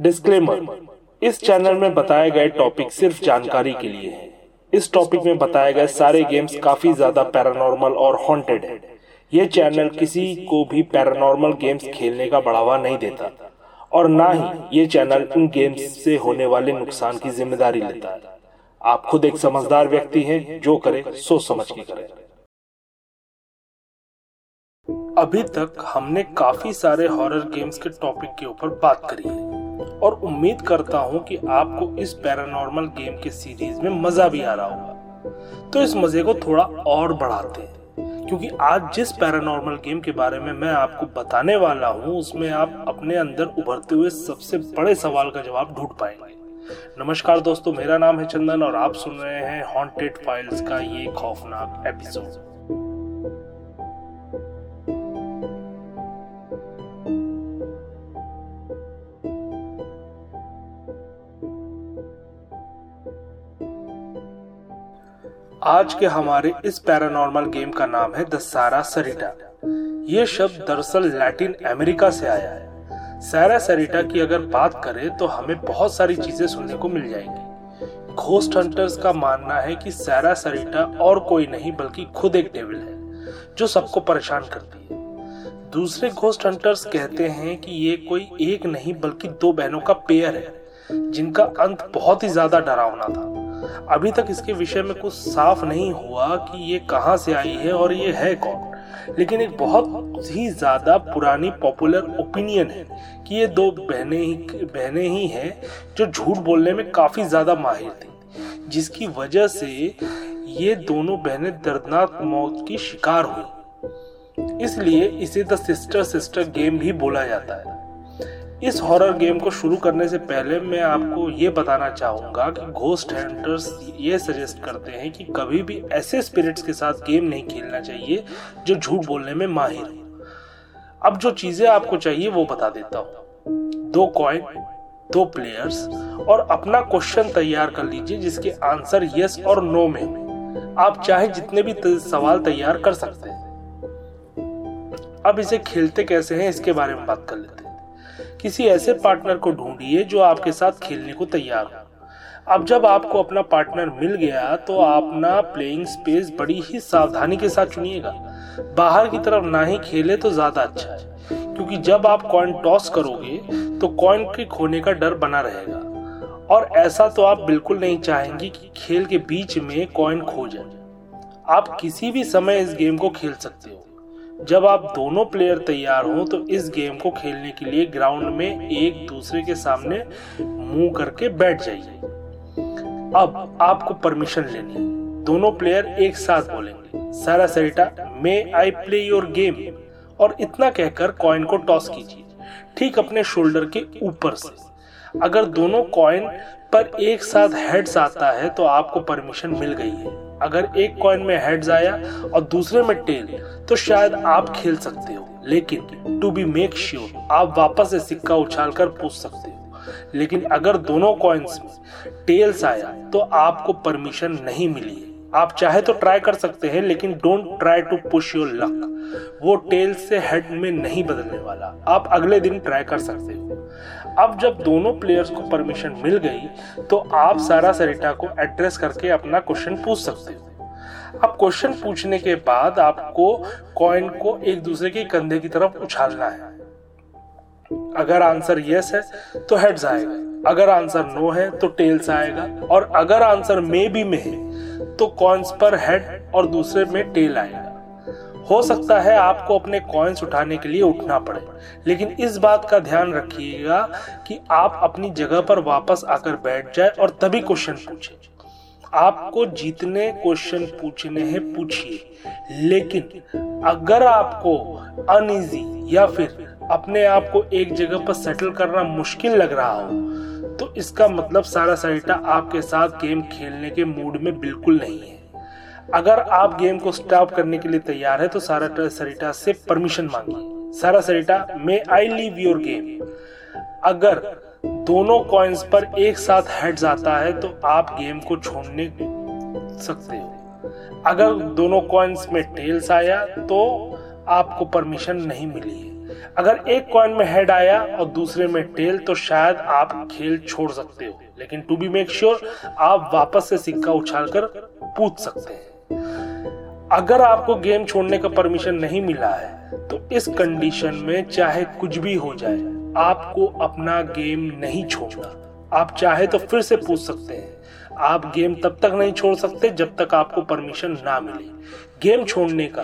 Disclaimer, इस channel में बताए गए टॉपिक सिर्फ जानकारी के लिए है। इस टॉपिक में बताए गए सारे गेम्स काफी ज्यादा पैरानॉर्मल और हॉन्टेड है। ये चैनल किसी को भी पैरानॉर्मल गेम्स खेलने का बढ़ावा नहीं देता और ना ही ये चैनल इन गेम्स से होने वाले नुकसान की जिम्मेदारी लेता है। आप खुद एक समझदार व्यक्ति हैं, जो करें सोच समझ के करें। अभी तक हमने काफी सारे हॉरर गेम्स के टॉपिक के ऊपर बात करी है और उम्मीद करता हूं कि आपको इस पैरानॉर्मल गेम के सीरीज में मजा भी आ रहा होगा। तो इस मजे को थोड़ा और बढ़ाते हैं, क्योंकि आज जिस पैरानॉर्मल गेम के बारे में मैं आपको बताने वाला हूं, उसमें आप अपने अंदर उभरते हुए सबसे बड़े सवाल का जवाब ढूंढ पाएंगे। नमस्कार दोस्तों, मेरा नाम है चंदन और आप सुन रहे हैं हॉन्टेड फाइल्स का ये खौफनाक एपिसोड। आज के हमारे इस पैरानॉर्मल गेम का नाम है द सारा सरिटा। ये शब्द दरअसल लैटिन अमेरिका से आया है। सारा सरिटा की अगर बात करें तो हमें बहुत सारी चीजें सुनने को मिल जाएंगी। घोस्ट हंटर्स का मानना है कि सारा सरिटा और कोई नहीं बल्कि खुद एक डेविल है जो सबको परेशान करती है। दूसरे घोस्ट हंटर्स कहते हैं कि ये कोई एक नहीं बल्कि दो बहनों का पेयर है जिनका अंत बहुत ही ज्यादा डरावना था। अभी तक इसके विषय में कुछ साफ नहीं हुआ कि ये कहां से आई है और ये है कौन, लेकिन एक बहुत ही ज्यादा पुरानी पॉपुलर ओपिनियन है कि ये दो बहनें ही हैं जो झूठ बोलने में काफी ज्यादा माहिर थी, जिसकी वजह से ये दोनों बहनें दर्दनाक मौत की शिकार हुई। इसलिए इसे द सिस्टर गेम भी बोला जाता है। इस हॉरर गेम को शुरू करने से पहले मैं आपको ये बताना चाहूँगा कि घोस्ट हंटर्स ये सजेस्ट करते हैं कि कभी भी ऐसे स्पिरिट्स के साथ गेम नहीं खेलना चाहिए जो झूठ बोलने में माहिर हो। अब जो चीज़ें आपको चाहिए वो बता देता हूँ। 2 कॉइन, 2 प्लेयर्स और अपना क्वेश्चन तैयार कर लीजिए जिसके आंसर यस और नो में हो। आप चाहे जितने भी सवाल तैयार कर सकते हैं। अब इसे खेलते कैसे हैं इसके बारे में बात कर लेते हैं। किसी ऐसे पार्टनर को ढूंढिए जो आपके साथ खेलने को तैयार हो। अब जब आपको अपना पार्टनर मिल गया तो अपना प्लेइंग स्पेस बड़ी ही सावधानी के साथ चुनिएगा। बाहर की तरफ ना ही खेले तो ज्यादा अच्छा है, क्योंकि जब आप कॉइन टॉस करोगे तो कॉइन के खोने का डर बना रहेगा और ऐसा तो आप बिल्कुल नहीं चाहेंगे कि खेल के बीच में कॉइन खो जाए। आप किसी भी समय इस गेम को खेल सकते हो। जब आप दोनों प्लेयर तैयार हो तो इस गेम को खेलने के लिए ग्राउंड में एक दूसरे के सामने मुंह करके बैठ जाइए। अब आपको परमिशन लेनी है। दोनों प्लेयर एक साथ बोलेंगे, Sara Sarita may I play your game, और इतना कहकर कॉइन को टॉस कीजिए ठीक अपने शोल्डर के ऊपर से। अगर दोनों कॉइन पर एक साथ हेड्स आता है तो आपको परमिशन मिल गई है। अगर एक कॉइन में हेड्स आया और दूसरे में टेल तो शायद आप खेल सकते हो, लेकिन टू बी मेक श्योर आप वापस से सिक्का उछालकर पूछ सकते हो। लेकिन अगर दोनों कॉइन्स में टेल्स आया तो आपको परमिशन नहीं मिली है। आप चाहे तो ट्राई कर सकते हैं, लेकिन don't try to push your luck. वो टेल से हेड में नहीं बदलने वाला। आप अगले दिन ट्राई कर सकते हो। अब जब दोनों प्लेयर्स को परमिशन मिल गई तो आप सारा सरिटा को एड्रेस करके अपना क्वेश्चन पूछ सकते हो। अब क्वेश्चन पूछने के बाद आपको कॉइन को एक दूसरे के कंधे की तरफ उछालना है। अगर आंसर यस है तो हेड्स आएगा, अगर आंसर नो है तो टेल्स आएगा, और अगर आंसर मे बी में है तो कॉइन्स पर हेड और दूसरे में टेल आएगा। हो सकता है आपको अपने कॉइन्स उठाने के लिए उठना पड़े, लेकिन इस बात का ध्यान रखिएगा कि आप अपनी जगह पर वापस आकर बैठ जाए और तभी क्वेश्चन पूछें। आपको जीतने क्वेश्चन पूछने हैं पूछिए, लेकिन अगर आपको अनईजी या फिर अपने आप को एक जगह पर सेटल करना मुश्किल लग रहा हो तो इसका मतलब सारा सरिटा आपके साथ गेम खेलने के मूड में बिल्कुल नहीं है। अगर आप गेम को स्टॉप करने के लिए तैयार है तो सारा सरिटा से परमिशन मांगिए। Sara Sarita may I leave your game. अगर दोनों कॉइन्स पर एक साथ हेड्स आता है तो आप गेम को छोड़ने सकते हो। अगर दोनों कॉइन्स में टेल्स आया तो आपको परमिशन नहीं मिली है। अगर एक कॉइन में हेड आया और दूसरे में टेल तो शायद आप खेल छोड़ सकते हो, लेकिन टू बी मेक श्योर आप वापस से सिक्का उछालकर पूछ सकते हैं। अगर आपको गेम छोड़ने का परमिशन नहीं मिला है तो इस कंडीशन में चाहे कुछ भी हो जाए आपको अपना गेम नहीं छोड़ना। आप चाहे तो फिर से पूछ सकते हैं। आप गेम तब तक नहीं छोड़ सकते जब तक आपको परमिशन ना मिले गेम छोड़ने का।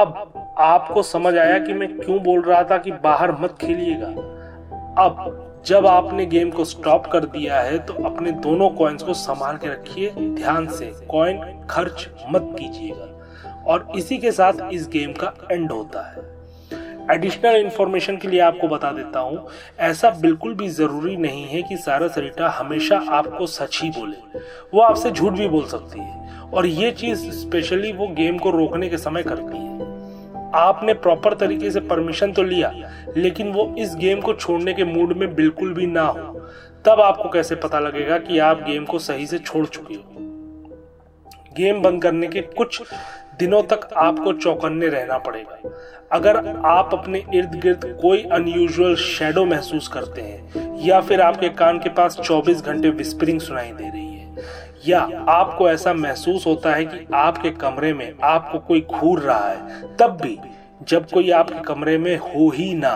अब आपको समझ आया कि मैं क्यों बोल रहा था कि बाहर मत खेलिएगा। अब जब आपने गेम को स्टॉप कर दिया है तो अपने दोनों कॉइन्स को संभाल के रखिए, ध्यान से कॉइन खर्च मत कीजिएगा। और इसी के साथ इस गेम का एंड होता है। एडिशनल इन्फॉर्मेशन के लिए आपको बता देता हूँ, ऐसा बिल्कुल भी ज़रूरी नहीं है कि सारा सरिता हमेशा आपको सच ही बोले, वो आपसे झूठ भी बोल सकती है। और ये चीज़ स्पेशली वो गेम को रोकने के समय करती है। आपने प्रॉपर तरीके से परमिशन तो लिया, लेकिन वो इस गेम को छोड़ने के मूड में बिल्कुल भी ना हो, तब आपको कैसे पता लगेगा कि आप गेम को सही से छोड़ चुके हो। गेम बंद करने के कुछ दिनों तक आपको चौकन्ने रहना पड़ेगा। अगर आप अपने इर्द गिर्द कोई अनयूजुअल शैडो महसूस करते हैं, या फिर आपके कान के पास 24 घंटे विस्परिंग सुनाई दे रही है, या आपको ऐसा महसूस होता है कि आपके कमरे में आपको कोई घूर रहा है, तब भी जब कोई आपके कमरे में हो ही ना,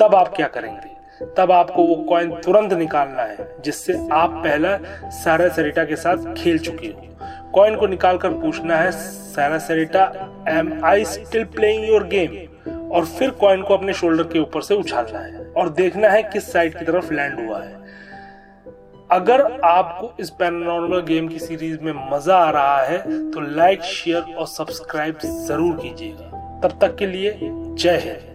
तब आप क्या करेंगे? तब आपको वो कॉइन तुरंत निकालना है जिससे आप पहला सारा सरिता के साथ खेल चुके हो। कॉइन को निकालकर पूछना है, Sara Sarita am I still playing your game? और फिर कॉइन को अपने शोल्डर के ऊपर से उछालना है और देखना है किस साइड की तरफ लैंड हुआ है। अगर आपको इस पैरानॉर्मल गेम की सीरीज में मजा आ रहा है तो लाइक, शेयर और सब्सक्राइब जरूर कीजिएगा। तब तक के लिए जय हिंद।